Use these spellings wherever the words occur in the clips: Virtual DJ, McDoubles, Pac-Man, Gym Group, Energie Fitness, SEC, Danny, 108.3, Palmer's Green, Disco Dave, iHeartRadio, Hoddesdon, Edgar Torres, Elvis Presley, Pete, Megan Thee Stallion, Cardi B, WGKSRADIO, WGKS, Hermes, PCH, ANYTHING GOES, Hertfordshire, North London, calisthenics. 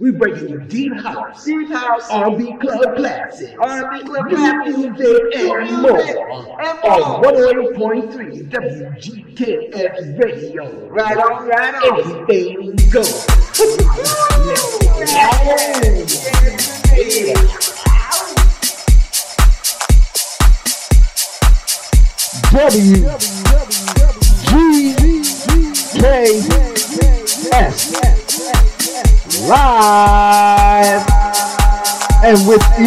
We breaking your deep house, R&B club classics, R&B club classics, and more on 108.3 WGKS Radio. Right on, right on. Everything goes. WGKS live and with the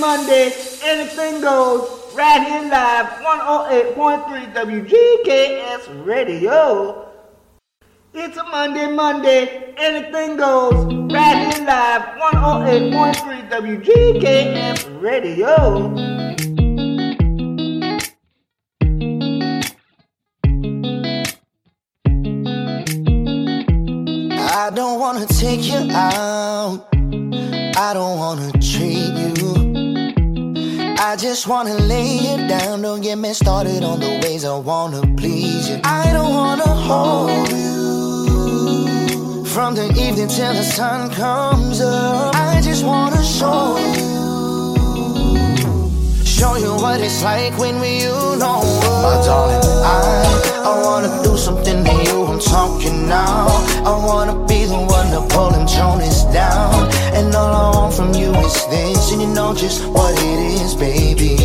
Monday, anything goes, right here live, 108.3 WGKS Radio. It's a Monday, anything goes, right here live, 108.3 WGKS Radio. I don't wanna take you out, I don't wanna treat you, I just wanna lay you down. Don't get me started on the ways I wanna please you. I don't wanna hold you from the evening till the sun comes up. I just wanna show you what it's like when we, you know, my darling, I wanna do something to you. I'm talking now. I wanna be the one to pull them Jonas down. And all I want from you is this, and you know just what it is, baby.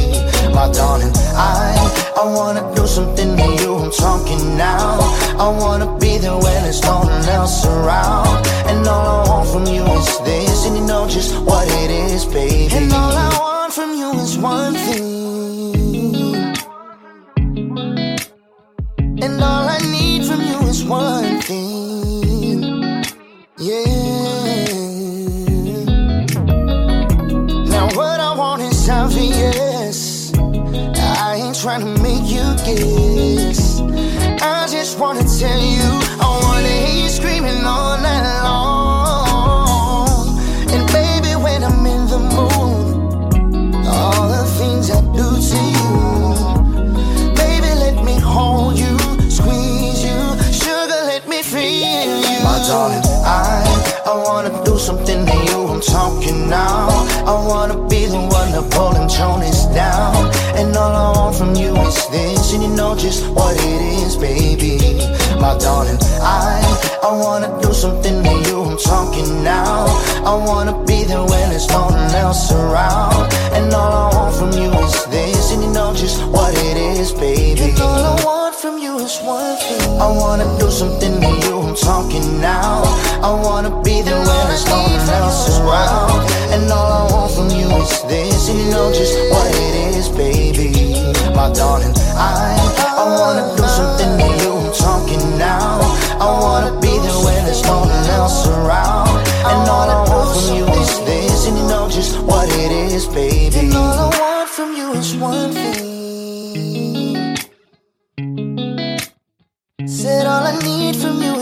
My darling, I wanna do something to you. I'm talking now. I wanna be there when there's no one else around. And all I want from you is this, and you know just what it is, baby. And all I want from you is one thing, and all I need from you is one thing, yeah. Now what I want is obvious, I ain't tryna make you guess. I just wanna tell you, I wanna hear you screaming all night long. And baby, when I'm in the mood, all the things I do to you, baby, let me hold you, squeeze you, my darling, I wanna do something to you. I'm talking now. I wanna be the one to pull them Jonas down. And all I want from you is this, and you know just what it is, baby. My darling, I wanna do something to you. I'm talking now. I wanna be there when there's no one else around. And all I want from you is this, and you know just what it is, baby. And all I want from you is one thing. I wanna do something to you. I'm talking now. I wanna be there when there's no one else around. And all I want from you is this, and you know just what it is, baby. My darling, I wanna do something to you. I'm talking now. I wanna be there when there's no one else around. And all I want from you is this, and you know just what it is, baby. And all I want from you is one thing. Said all I need from you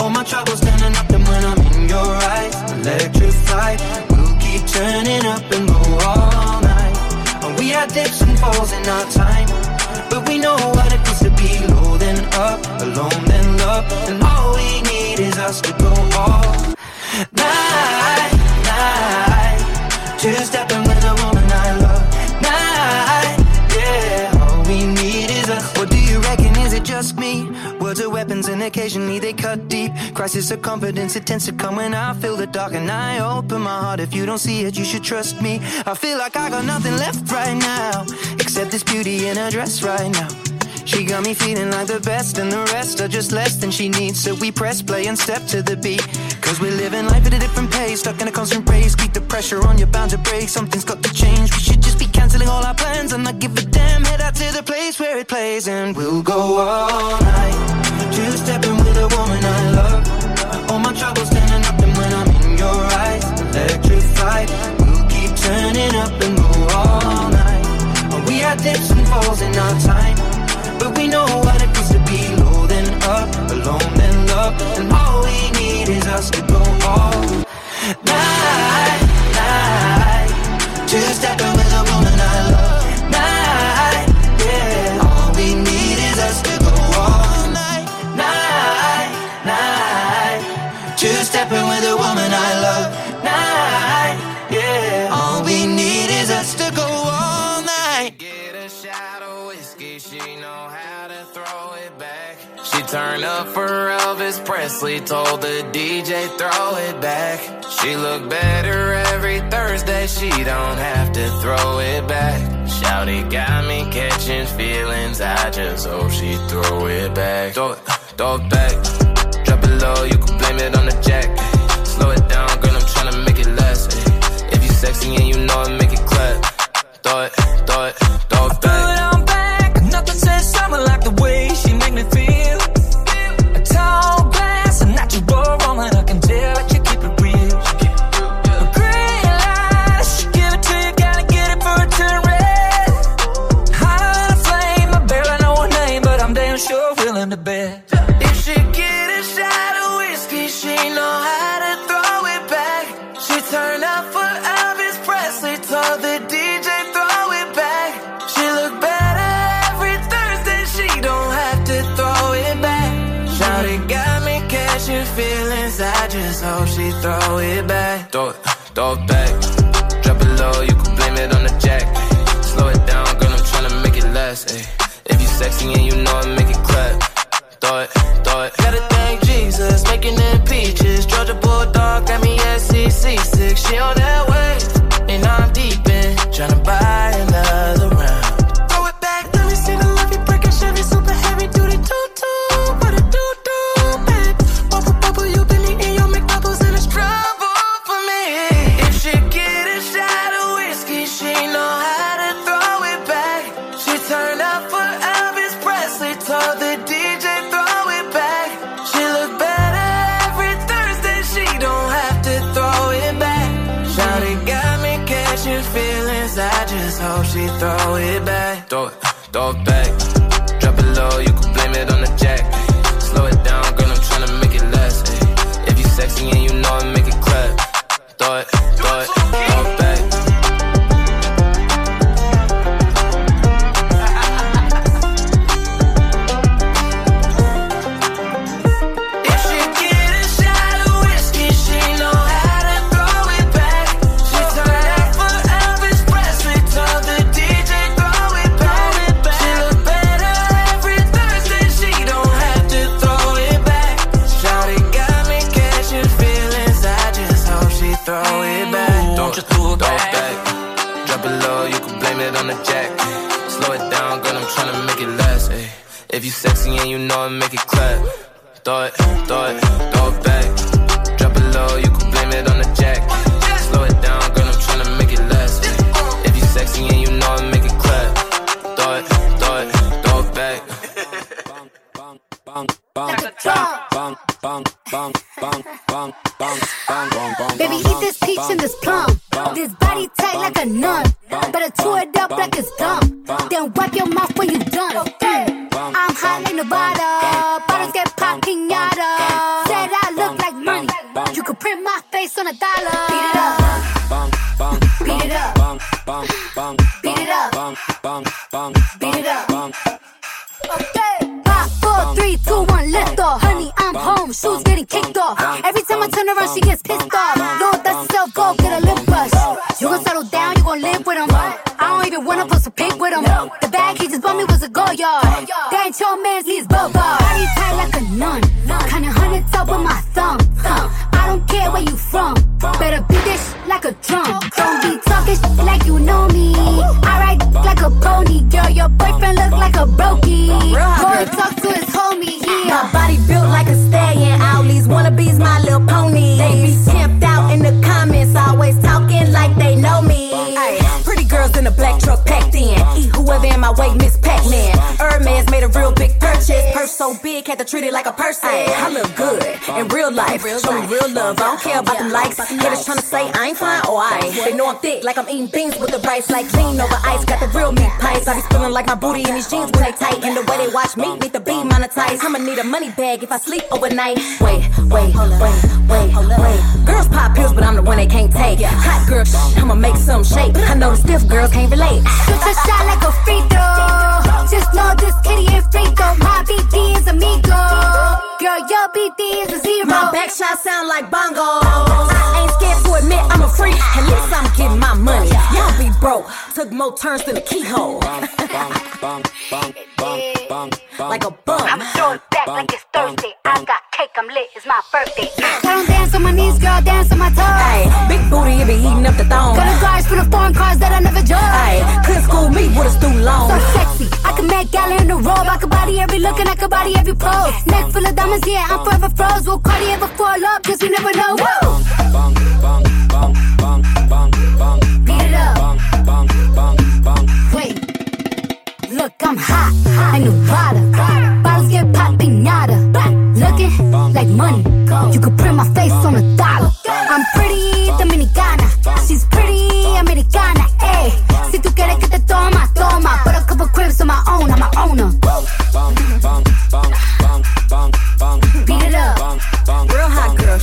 All my troubles turning up, and when I'm in your eyes, electrified. We'll keep turning up and go all night. And we had dips and falls in our time, but we know what it means to be low then up, alone then loved. And all we need is us to go all night, night. Two-stepping with a woman I love, night, yeah. All we need is us. What do you reckon? Is it just me? Words are weapons and occasionally they cut deep. Crisis of confidence, it tends to come when I feel the dark and I open my heart. If you don't see it, you should trust me. I feel like I got nothing left right now, except this beauty in her dress right now. She got me feeling like the best and the rest are just less than she needs. So we press play and step to the beat, cause we're living life at a different pace, stuck in a constant race. Keep the pressure on, you're bound to break. Something's got to change. We should just be cancelling all our plans and not give a damn. Head out to the place where it plays, and we'll go all night, two-stepping with a woman I love. All my troubles turning up, and when I'm in your eyes, electrified. We'll keep turning up and go all night. our time. But we know what it means to be low then up, alone then loved. And all we need is us to go all night, night. Just at the window blowing our love. Night, yeah. All we need is us to go all night, night, night. Just stepping with a woman I love. Night, yeah. All we need is us to go all night. Get a shot of whiskey, she know how to throw it back. She turned up for Elvis Presley, told the DJ throw it back. She look better every Thursday, she don't have to throw it back. Shawty got me catching feelings, I just hope she throw it back. Throw it back, drop it low, you can blame it on the jack. Slow it down, girl, I'm tryna make it last. If you sexy and you know it, make it clap. Throw it back. Throw it on back, nothing says summer like the way she make me feel. A tall glass, a natural woman, I can tell that you keep it real. A green light, she give it to you, gotta get it for a turn. Sure, willing to bet. If she get a shot of whiskey, she know how to throw it back. She turn up for Elvis Presley, told the DJ throw it back. She look better every Thursday, she don't have to throw it back. Shawty got me catching feelings, I just hope she throw it back. Throw it back, drop it low, you can blame it on the jack. Slow it down, girl, I'm tryna make it last, ayy. If you sexy and you know I make it clap. Throw it. Gotta thank Jesus, making them peaches. Georgia Bulldog, got me SEC6. She on that way, and I'm deep in. Tryna buy another round. Throw it back, let me see the love you breaking Chevy super heavy duty tutu. What a do-do, babe. Bubble, you been eating your McDoubles and it's trouble for me. If she get a shot of whiskey, she know how to throw it back. She turn up for told the DJ throw it back. She look better every Thursday, she don't have to throw it back. Shawty got me catching feelings, I just hope she throw it back. Throw it back, drop it low, you can blame it on the jack. Slow it down, girl, I'm tryna make it last, ayy. If you sexy and you know it, make it clap. Throw it, throw it back. If you sexy and you know it, make it clap. Throw it back. Drop it low, you can blame it on the jack. Slow it down, girl, I'm tryna make it last. If you sexy and you know it, make it clap. Throw it back. Bang, bang, bang, bang, bang, bang, bang, bang, bang, bang, bang. Baby, eat this peach and this plum. This body tight like a nun. Better chew it up like it's gum. Then wipe your mouth when you done. I'm hot in Nevada. Bottles get popped pinata. Said I look like money. You could print my face on a dollar. Beat it up. Beat it up. Beat it up. Beat it up. Okay. 5, 4, 3, 2, 1, lift off. Honey, I'm home, shoes getting kicked off. Every time I turn around, she gets pissed off. Lord, that's yourself, go get a lip brush. You gon' settle down, you gon' live with him. I don't even wanna post a pic with him. The bag he just bought me was a go yard. That ain't your man's, he's bobo. Body tight like a nun. Kinda hundreds up with my thumb. I don't care where you from. Better beat this shit like a drum. Don't be talking shit like you know me. I ride like a pony. Girl, your boyfriend look like a brokey. Boy, talk to his homie here. My body built like a stallion. All these wannabes, my little ponies. They be camped out in the comments, always talking like they know me. Ay, pretty girls in a black truck packed in. Eat whoever in my way, Miss Pac-Man. Hermes made a real big purchase. Purse so big, had to treat it like a person. Ay, I look good, in real life. life. Show me real love, I don't care about them likes. Haters tryna say I ain't fine, oh I ain't. They know I'm thick, like I'm eating beans with the rice. Like lean over ice, got the real meat pies. I be feeling like my booty in these jeans when they tight. And the way they watch me, need to be monetized. I'ma need a money bag if I sleep overnight. Wait. Girls pop pills, but I'm the one they can't take. Hot girl, I'ma make some shake. I know the stiff girls can't relate. Shoot your shot like a free throw. Just know this kitty ain't free throw. My BD is amigo. Girl, your BD is a zero. My back shot sound like bongos. I ain't scared to admit I'm a freak. At least I'm getting my money. Y'all be broke. Took more turns than a keyhole. Like a bum. I'm throwing back like it's Thursday. I got cake, I'm lit, it's my birthday. Don't dance on my knees, girl, dance on my toes. Ay, big booty, it be eating up the thong. Got the guys for the foreign cars that I never judge. Ay, couldn't school me with a student loan. So sexy, I can make gala in the robe. I can body every look and I can body every pose. Neck full of diamonds, yeah, I'm forever froze. Will Cardi ever fall up? Cause we never know. Whoa. Bang, bang, bang, bang, bang, bang. Beat it up. Bang, bang, bang, bang. Wait. Look, I'm hot, I new product. Bottles get popped, pinata. Looking like money. You could print my face on a dollar. I'm pretty Dominicana. She's pretty Americana. Ay, si tú quieres que te toma, toma. But a couple cribs on my own, I'm my owner. Beat it up. Real hot girl.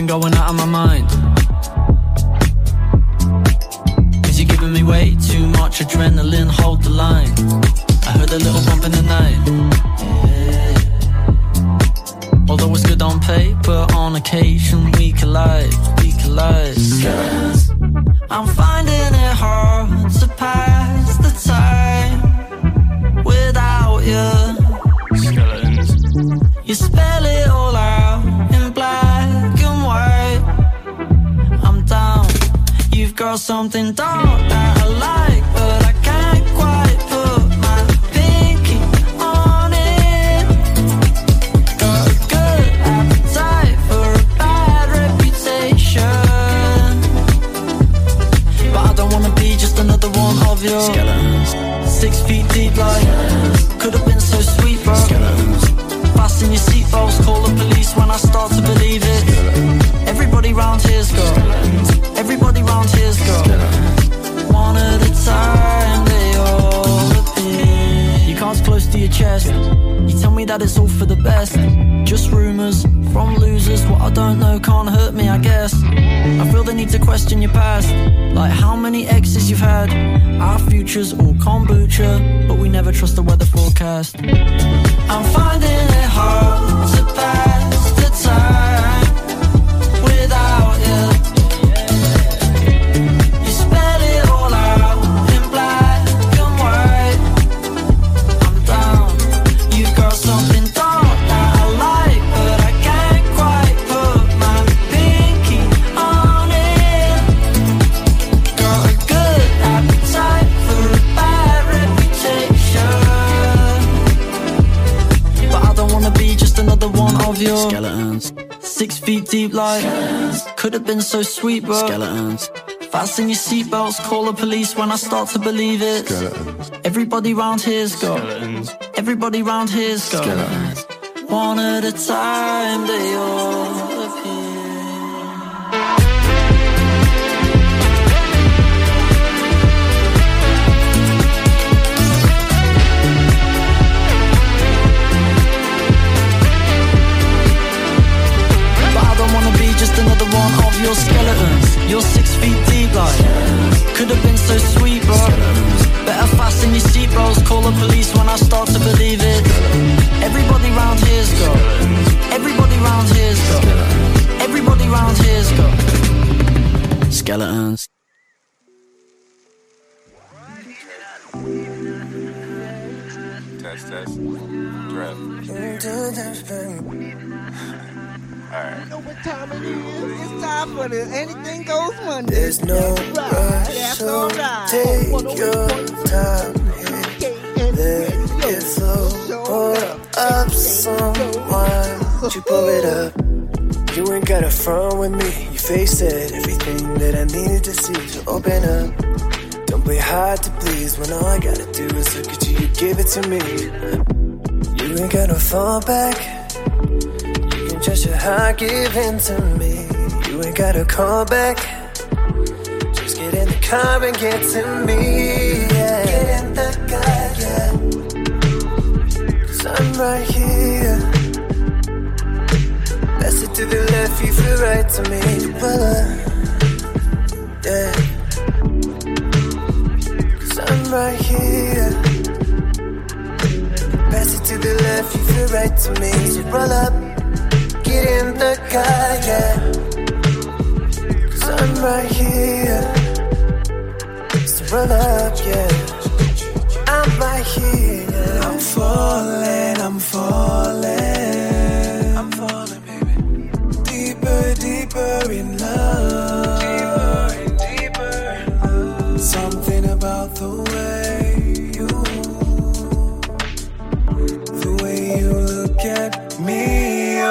Been going out of my mind. Cause you're giving me way too much adrenaline, hold the line. I heard a little bump in the night, yeah. Although it's good on paper, on occasion we collide, we collide. Cause I'm finding it hard to pass the time without you. Skeletons. You spell it all out in black. You've got something dark that I like, but I can't quite put my pinky on it. Got a good appetite for a bad reputation, but I don't wanna be just another one of your skeletons. 6 feet deep, like could've been so sweet, bro. Skeletons. Fasten your seatbelts, call the police when I start to believe it. Skeletons. Everybody round here's got skeletons. Everybody round here's got skeletons. One at a time, they all appear. Your cards close to your chest. You tell me that it's all for the best. Just rumours from losers. What I don't know can't hurt me, I guess. I feel the need to question your past, like how many exes you've had. Our future's all kombucha, but we never trust the weather forecast. I'm finding it hard to pass the time without you. You spell it all out in black and white. I'm down. You've got something dark that I like, but I can't quite put my pinky on it. Got a good appetite for a bad reputation, but I don't wanna be just another one of your skeletons. 6 feet deep, like could've been so sweet, bro. Skeletons. Fasten your seatbelts, call the police when I start to believe it. Skeletons. Everybody round here's got skeletons. Everybody round here's got skeletons. One at a time, they all. Another one of your skeletons. You're 6 feet deep, like could've been so sweet, bro. Better fasten your seatbelts, call the police when I start to believe it. Everybody round here's got. Everybody round here's got. Everybody round here's got skeletons. Test, test. Drip. Into this thing. Right. You know what time it is. It's time for this Anything Goes Monday. There's no rush, so take your time here. Let it flow. Pour up some wine. Won't you pull it up? You ain't got a front with me. Your face said everything that I needed to see. So open up. Don't play hard to please when all I gotta do is look at you, you give it to me. You ain't gonna fall back. You can just your heart giving to me. You ain't gotta call back. Just get in the car and get to me. Yeah. Get in the car, yeah. 'Cause I'm right here. That's it to the left, you feel right to me. Well, yeah. Right here, pass it to the left, you feel right to me. So roll up, get in the car, yeah. 'Cause I'm right here. So roll up, yeah. I'm right here. Yeah. I'm falling, I'm falling. I'm falling, baby. Deeper, deeper in love. Something about the way you, look at me, oh.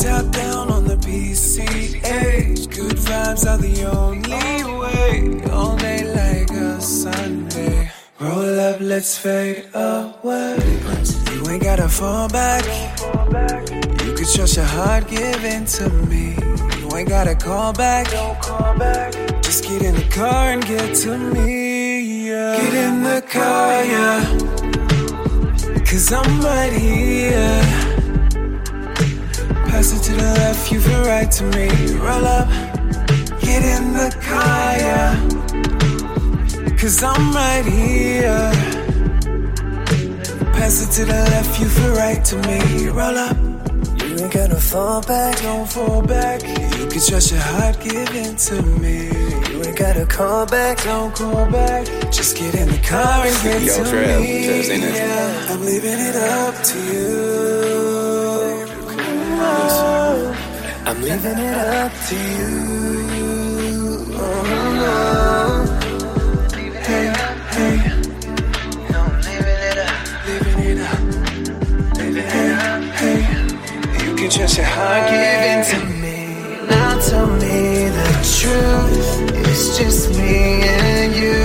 Tap down on the PCH, good vibes are the only way, all day like a Sunday. Roll up, let's fade away, you ain't gotta fall back, you can trust your heart giving to me. You ain't gotta call back. Don't call back. Just get in the car and get to me. Yeah. Get in the car, yeah. 'Cause I'm right here. Pass it to the left, you feel right to me. Roll up. Get in the car, yeah. 'Cause I'm right here. Pass it to the left, you feel right to me. Roll up. You ain't gonna fall back. Don't fall back. You can trust your heart giving to me. You ain't gotta call back. Don't call back. Just get in the car and get to me. Yeah, I'm leaving it up to you. Oh, I'm leaving it up to you. Oh, no. Hey, hey. No, I'm leaving it up. Leaving it up. Leaving it up. Hey, hey. You can trust your heart giving to me. Now tell me the truth. It's just me and you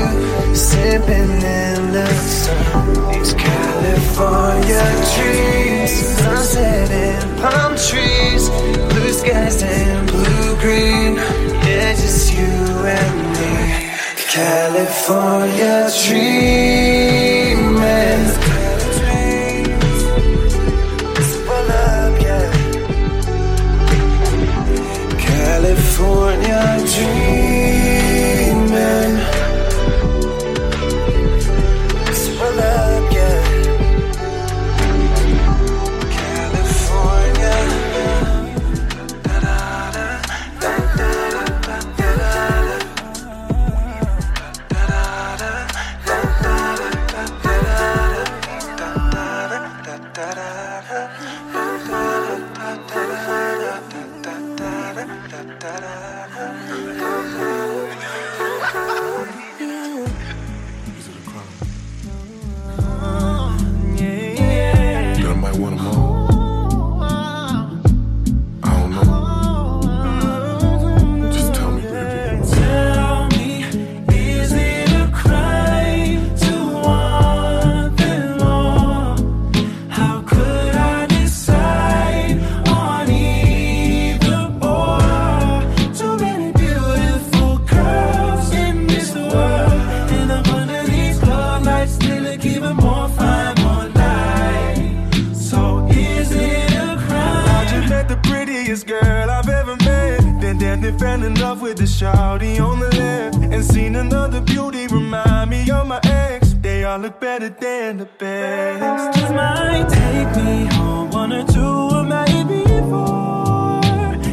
sipping in the sun. These California dreams, sunset and palm trees, blue skies and blue green. Yeah, just you and me. California dreaming. California dreaming. So roll up, yeah. California. Fell in love with the shawty on the left, and seen another beauty remind me of my ex. They all look better than the best. This might take me home, one or two, or maybe four.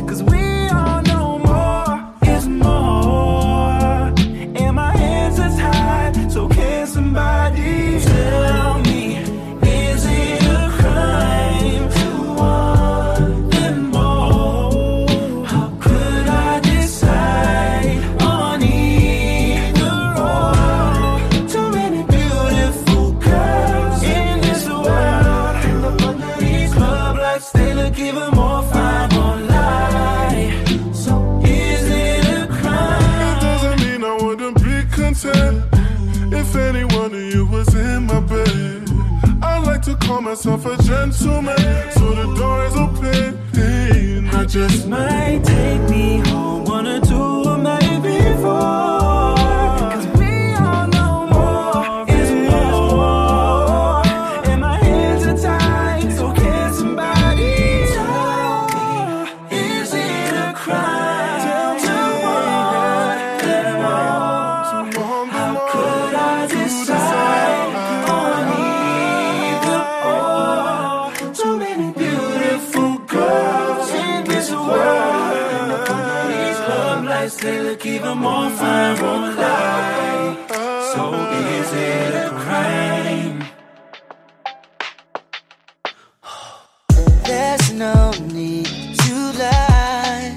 'Cause we all know more is more, and my hands are tied. So can somebody tell me? Give up. call myself a gentleman, so the door is open. I just might take me home, one or two, or maybe four. They look even more fine, won't lie. So is it a crime? There's no need to lie,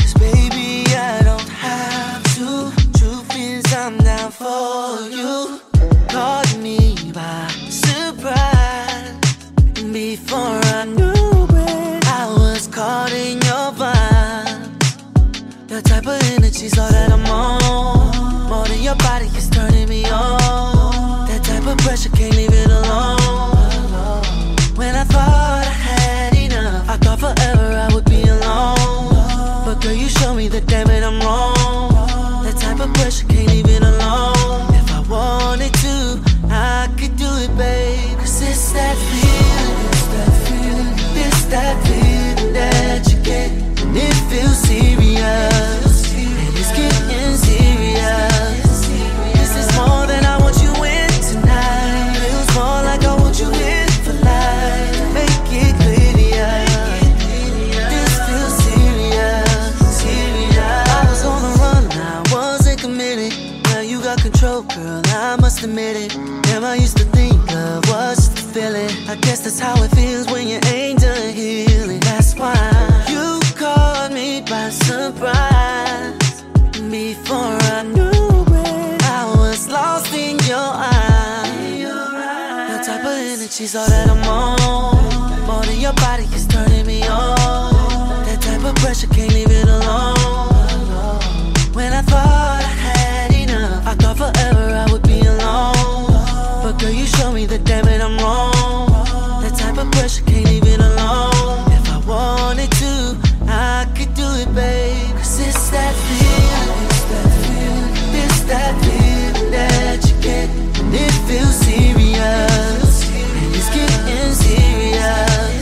cause baby I don't have to. Truth is I'm down for you. Caught me by surprise, and before I knew it I was caught in your vibe. The type of energy's all that I'm on. More than your body is turning me on. That type of pressure, can't leave it alone. When I thought I had enough, I thought forever I would be alone. But girl, you show me that damn it I'm wrong. That type of pressure, can't leave it alone. If I wanted to, I could do it, babe. Cause it's that feeling, it's that feeling, it's that feeling that you get. It feels serious, and it's getting serious. This is more than I want you in tonight. Feels more like I want you in for life. Make it clear, this feels serious. I was on the run, I wasn't committed. Now you got control, girl, I must admit it. Never used to think of was just a feeling. I guess that's how it feels when you ain't done healing. That's why by surprise, before I knew it, I was lost in your eyes. The type of energy's all that I'm on. More than your body is turning me on. That type of pressure, can't leave it alone. When I thought I had enough, I thought forever I would be alone. But girl, you show me that damn it I'm wrong. That type of pressure, can't leave it alone. If I wanted to, I could do it, babe. Cause it's that feeling, it's that feeling, it's that feeling that you get. And it feels serious, and it's getting serious.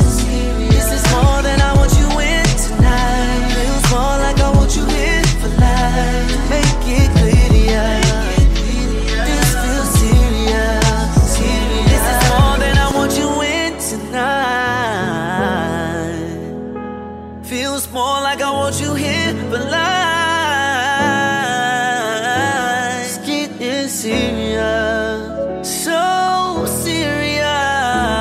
This is more than I want you in tonight. Feels more like I want you in for life. Make it clear, this feels serious. This is more than I want you in tonight. Feels more like I want you here for life. It's getting serious, so serious.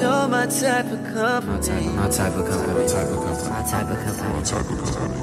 You're my type of company. My type of company. My type of company. My type of company. My type of company.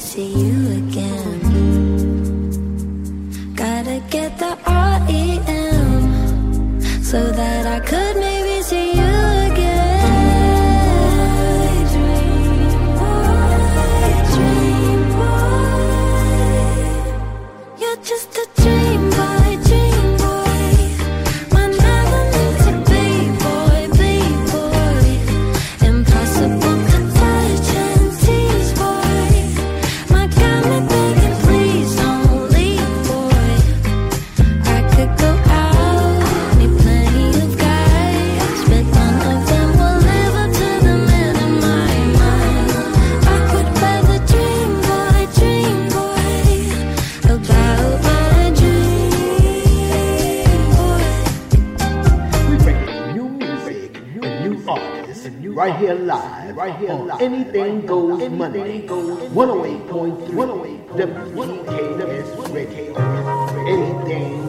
see you again. Gotta get the REM so that I could maybe see you again. I dream boy, you're just a right here live. Anything goes Monday. 108.3 WGKS Radio. Anything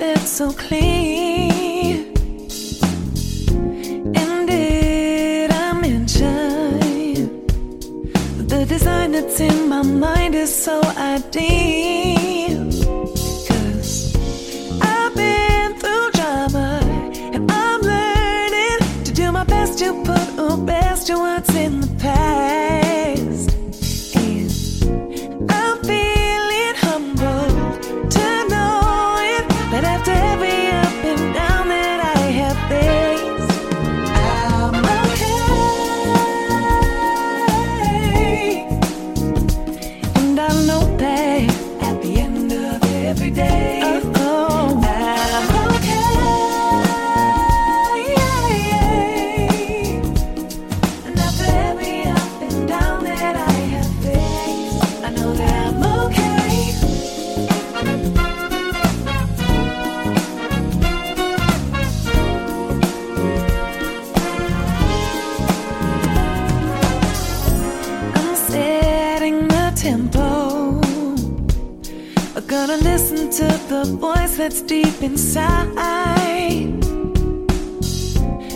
That's so clean, and did I mention the design that's in my mind is so ideal? 'Cause I've been through drama, and I'm learning to do my best to put a best to what's in the past. That's deep inside,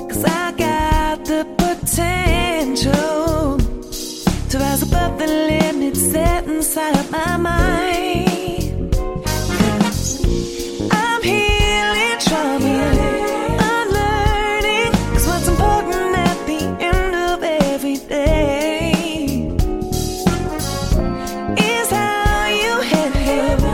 'cause I got the potential to rise above the limits set inside my mind. 'Cause I'm healing trauma, I'm learning, 'cause what's important at the end of every day is how you handle the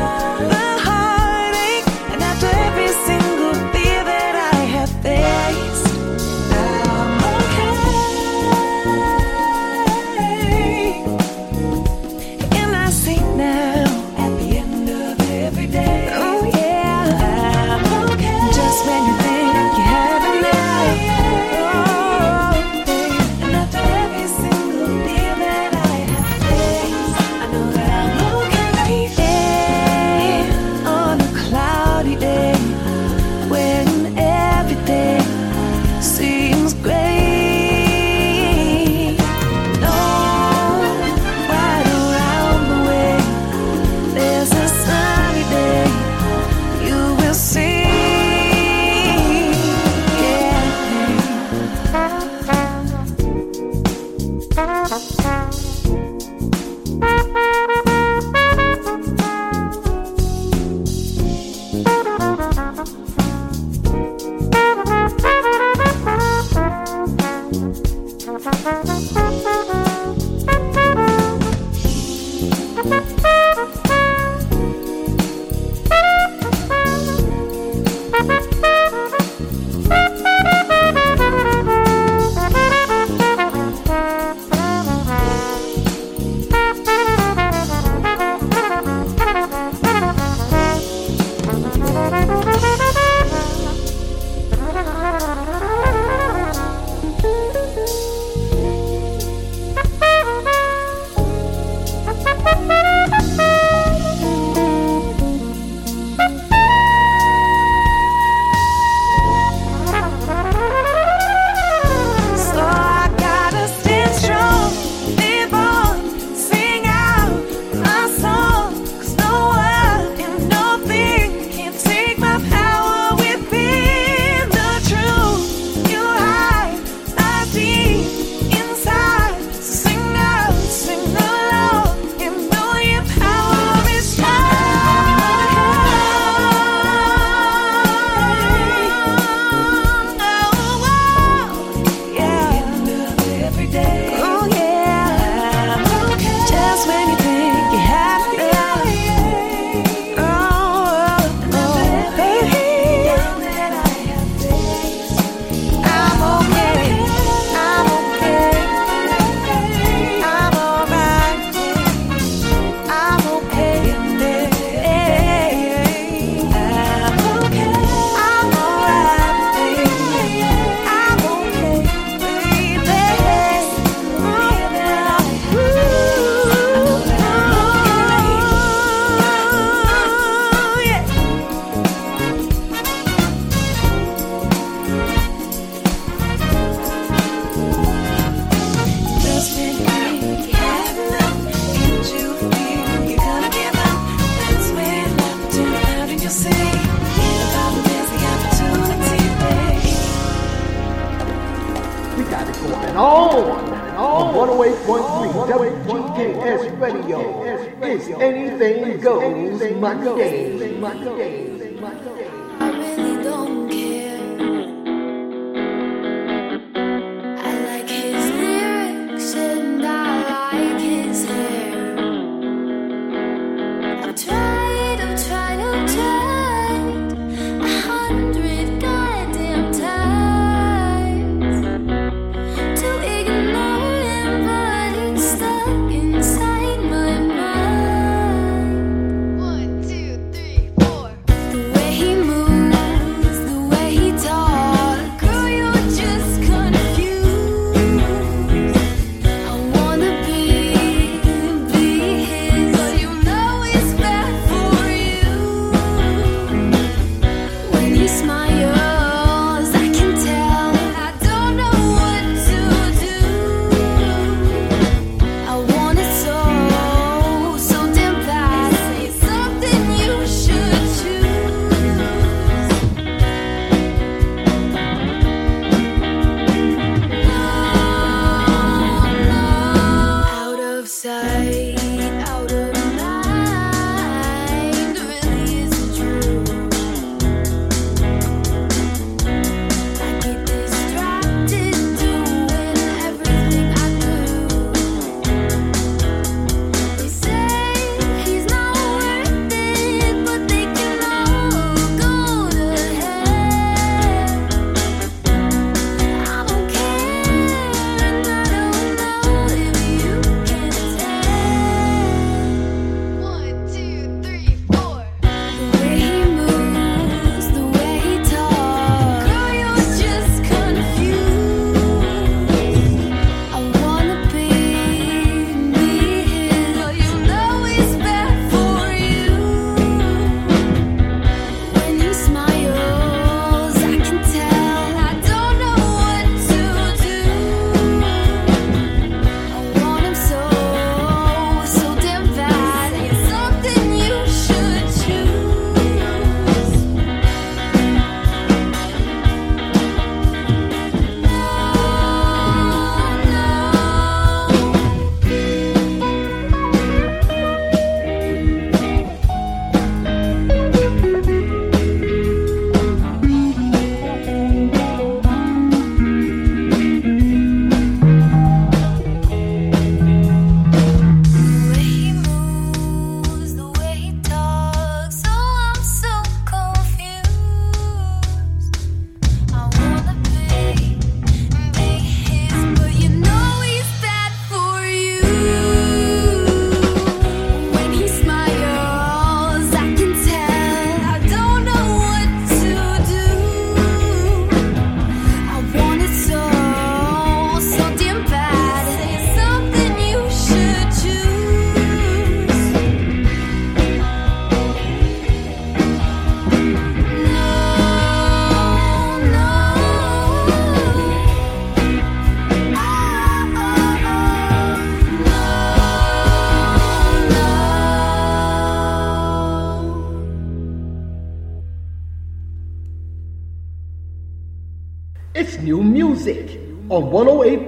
On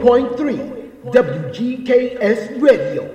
108.3 WGKS Radio.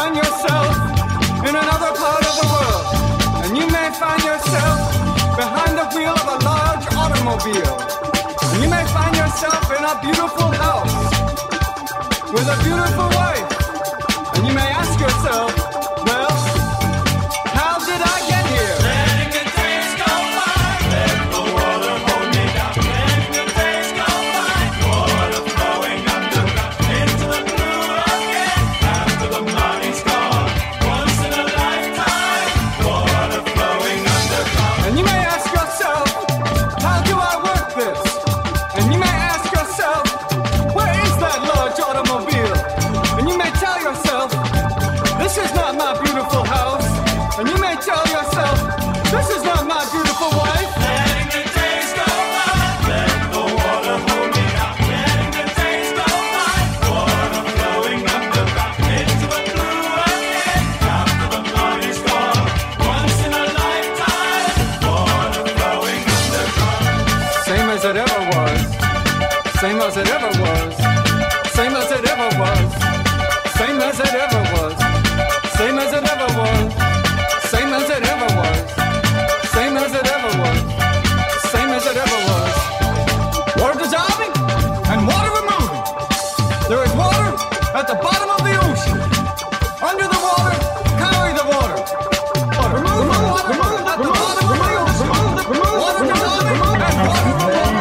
find yourself in another part of the world, and you may find yourself behind the wheel of a large automobile, and you may find yourself in a beautiful house with a beautiful wife, and you may ask yourself, well, how did I get here? Letting the days go by, let the water hold me down. Letting the days go by, water flowing underground, into the blue again, after the money's gone, once in a lifetime, water flowing underground. And you may ask yourself, how do I work this? And you may ask yourself, where is that large automobile? And you may tell yourself, this is not my beautiful house. And you may tell yourself, this is not my beautiful wife. Letting the days go by, let the water hold me up. Letting the days go by, water flowing underground, into the blue again, after the money's gone, once in a lifetime, water flowing underground. Same as it ever was, same as it ever was, same as it ever was, same as it ever was, same as it ever was, same as it ever was, same as it ever was, same as it ever was. Water dissolving and water removing. There is water at the bottom of the ocean. Under the water, carry the water. Water, remove the water, remove at the bottom of the ocean. Water dissolving and water removing. Letting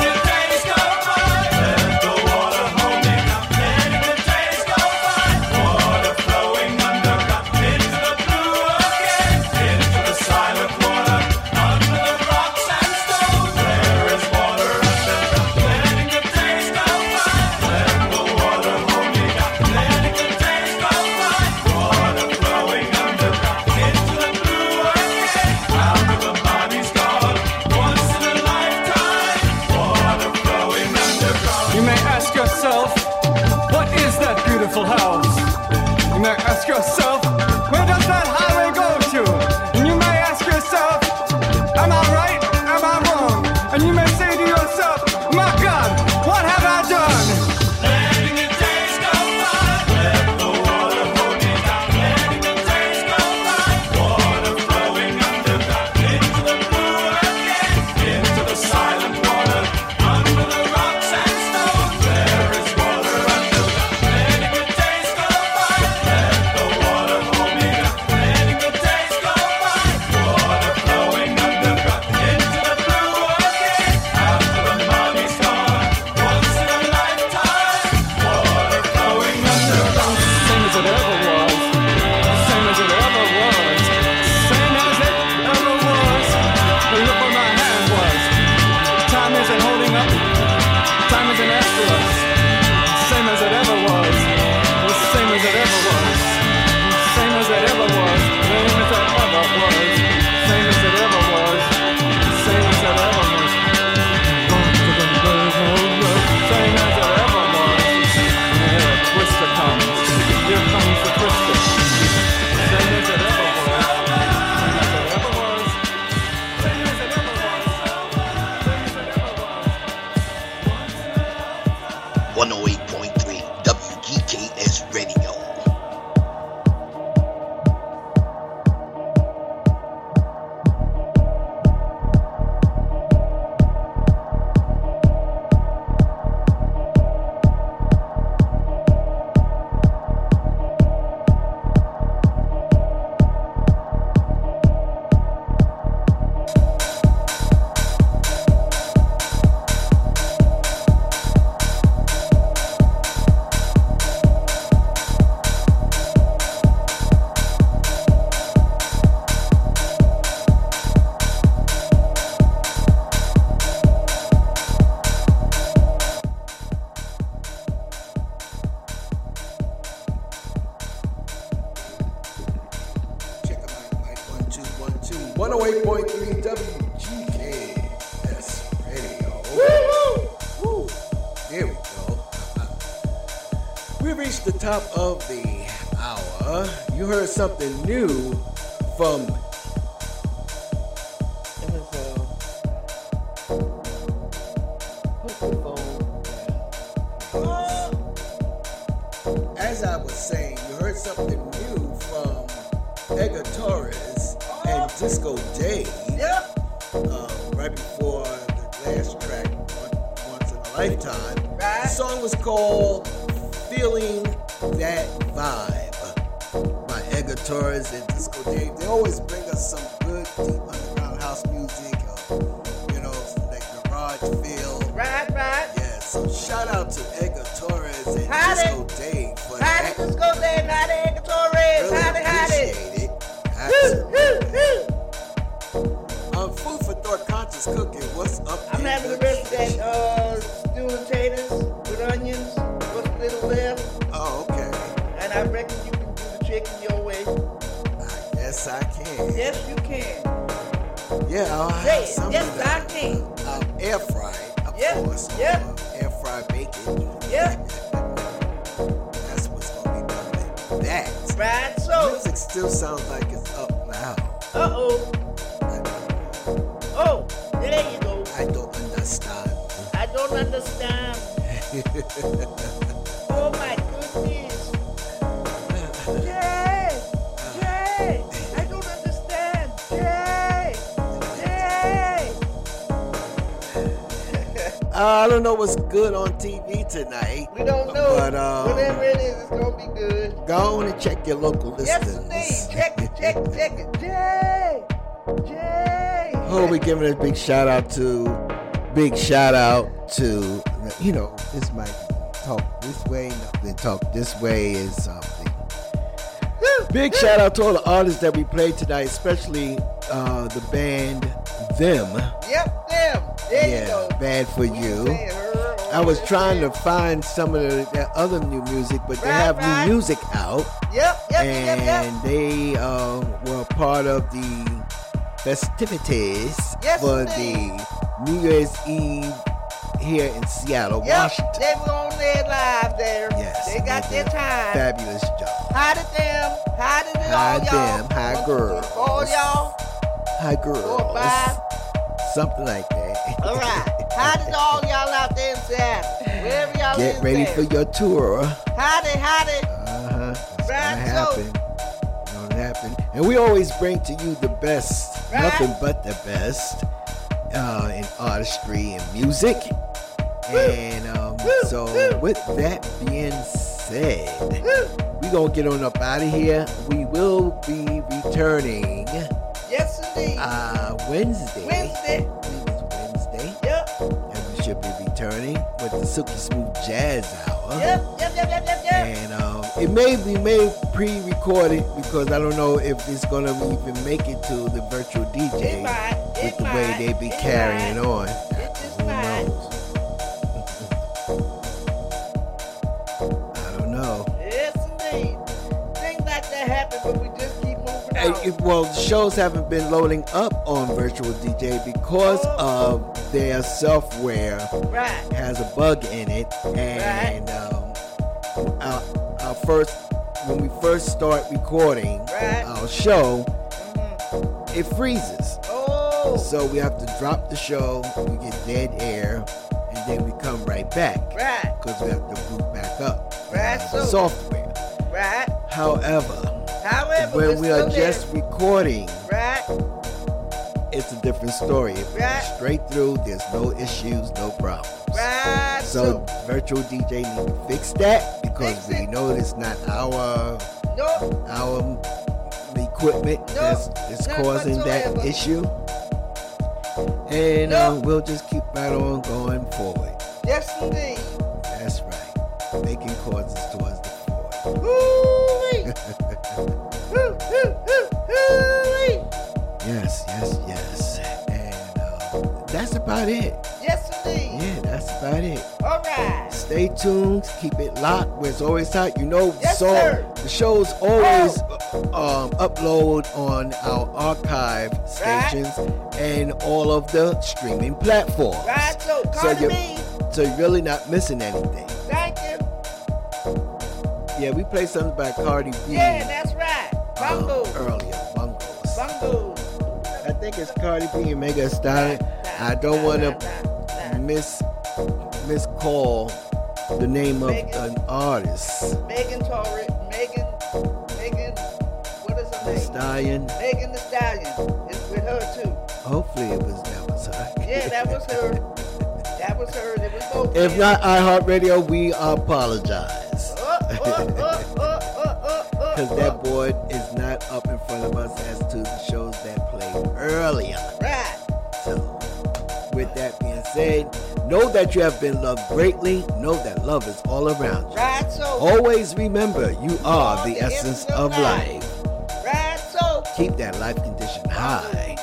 the days go by, let the water hold me down. Letting the days go by, water flowing underground, into the blue again, into the silent water, under the rocks and stones. There is water underground. Letting the days go by, let the water hold me down. Letting the days go by, water flowing underground, into the blue again, after the body's gone, once in a lifetime, water flowing underground. You may ask yourself, what is that beautiful house? You may ask yourself, where does that highway go to? And you may ask yourself, am I right? Am I wrong? And you may say to yourself, my God, what have I done? Letting the days go by, let the water hold me down. Letting the days go by, water flowing underground, into the blue again, into the silent water, under the rocks and stones. There is water underground. Letting the days go by, let the water hold me down. Letting the days go by, water flowing underground, into the blue again, after the money's gone, once in a lifetime, water flowing underground. Same as it ever was, same as it ever was, same as it ever was. The look on my hand was, time isn't holding up, time isn't after us. Same as it ever was, the same as it ever was, same as it ever was, same as it ever was, same as it ever was, same as it ever was. Gone to the bird road, same as it ever was. And here a twister comes, here comes the twister. Same as it ever was, same as it ever was, same as it ever was, same as it ever was. 108.3 WGKS Radio. Check it out, mic 108.3 WGKS Radio. Woo! There we go. We reached the top of the hour. You heard something new from It was what's the phone? As as I was saying, you heard something new from Edgar Torres and Disco Dave. Yep. Right before the last track, Once in a Lifetime. Right. The song was called Feeling That Vibe by Edgar Torres and Disco Dave. They always bring us some good deep underground house music, you know, like garage feel. Right, right. Yeah, so shout out to Edgar Torres and Disco Dave. Howdy, Disco Dave, howdy, Edgar Torres. Howdy, howdy. Food for thought, conscious cooking. What's up? I'm having the rest of that stew and potatoes with onions. What's a little left? Oh, okay. And I reckon you can do the chicken your way. I guess I can. Yes, you can. Yeah, I'll have something. Yes, I can. Air fried, of course. Yep. Air fried bacon. Yep. That's what's gonna be done with that. Right. So music still sounds like it's up now. Oh, there you go. I don't understand. I don't understand. Oh my goodness. Jay, I don't understand. I don't know what's good on TV tonight. We don't know. But whatever it is, it's gonna be good. Go on and check your local listings. Yes, indeed. Check it. Jay. Oh, we're giving a big shout out to, you know, this might talk this way, nothing talk this way is something. Big shout out to all the artists that we played tonight, especially the band Them. Yep, Them. There you go. Bad for You. I was trying to find some of their other new music, but they have new music out. Yep. And they were part of the festivities for the New Year's Eve here in Seattle, Washington. They were on there live there. Yes. They got their time. Fabulous job. Hi to them. Hi to all y'all. Hi girls. All y'all. Hi girls. Or bye. Something like that. All right. Hi to all y'all out there in Seattle. Wherever y'all is. Get ready for your tour. Howdy. It's gonna happen. And we always bring to you the best, nothing but the best in artistry and music. And so with that being said, we're going to get on up out of here. We will be returning. Yes, indeed. Wednesday. I believe it's Wednesday. Yep. And we should be returning with the Silky Smooth Jazz Hour. Yep. And it may pre-record it because I don't know if it's going to even make it to the virtual DJ with the way they be carrying on. Who knows? I don't know. Yes, indeed. Things like that happen, but we just keep moving on. Well, shows haven't been loading up on virtual DJ because of their software has a bug in it. And when we first start recording our show, it freezes. So we have to drop the show, we get dead air, and then we come right back. Because we have to boot back up the software. However, when we are just recording, it's a different story. If it's straight through, there's no issues, no problems. So virtual DJ need to fix that because we know it's not our equipment that's causing that issue. And we'll just keep right on going forward. Yes, indeed. That's right. Making causes towards the forward. Yes. And that's about it. Yes, indeed. Yeah, that's about it. All right. Stay tuned. Keep it locked where it's always hot. You know, the shows always upload on our archive stations and all of the streaming platforms. Right, so Cardi B. So you're really not missing anything. Thank you. Yeah, we played something by Cardi B. Yeah, that's right. Bungles. Earlier. Bungles. I think it's Cardi B and Megan Thee Stallion. I don't want to miscall the name of an artist. Megan Torres. Megan. What is her name? Stallion. Megan Thee Stallion. It's with her too. Hopefully that was her. Yeah, that was her. That was her. It was both. If not iHeartRadio, we apologize. Because that board is not up in front of us as to the shows that played earlier. Right. So, with that being said, know that you have been loved greatly. Know that love is all around you. Right, so. Always remember, you are the essence of life. Right, so. Keep that life condition high.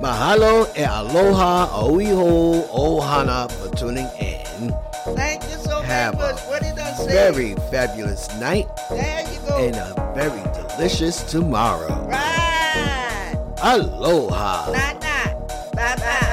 Mahalo e aloha oiho ohana for tuning in. Thank you so much. What did I say? Very fabulous night. There you go. And a very delicious tomorrow. Right. Aloha. Night night. Bye bye.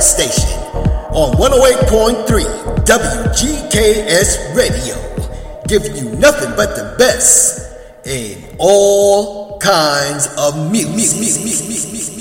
Station on 108.3 WGKS Radio, giving you nothing but the best in all kinds of music.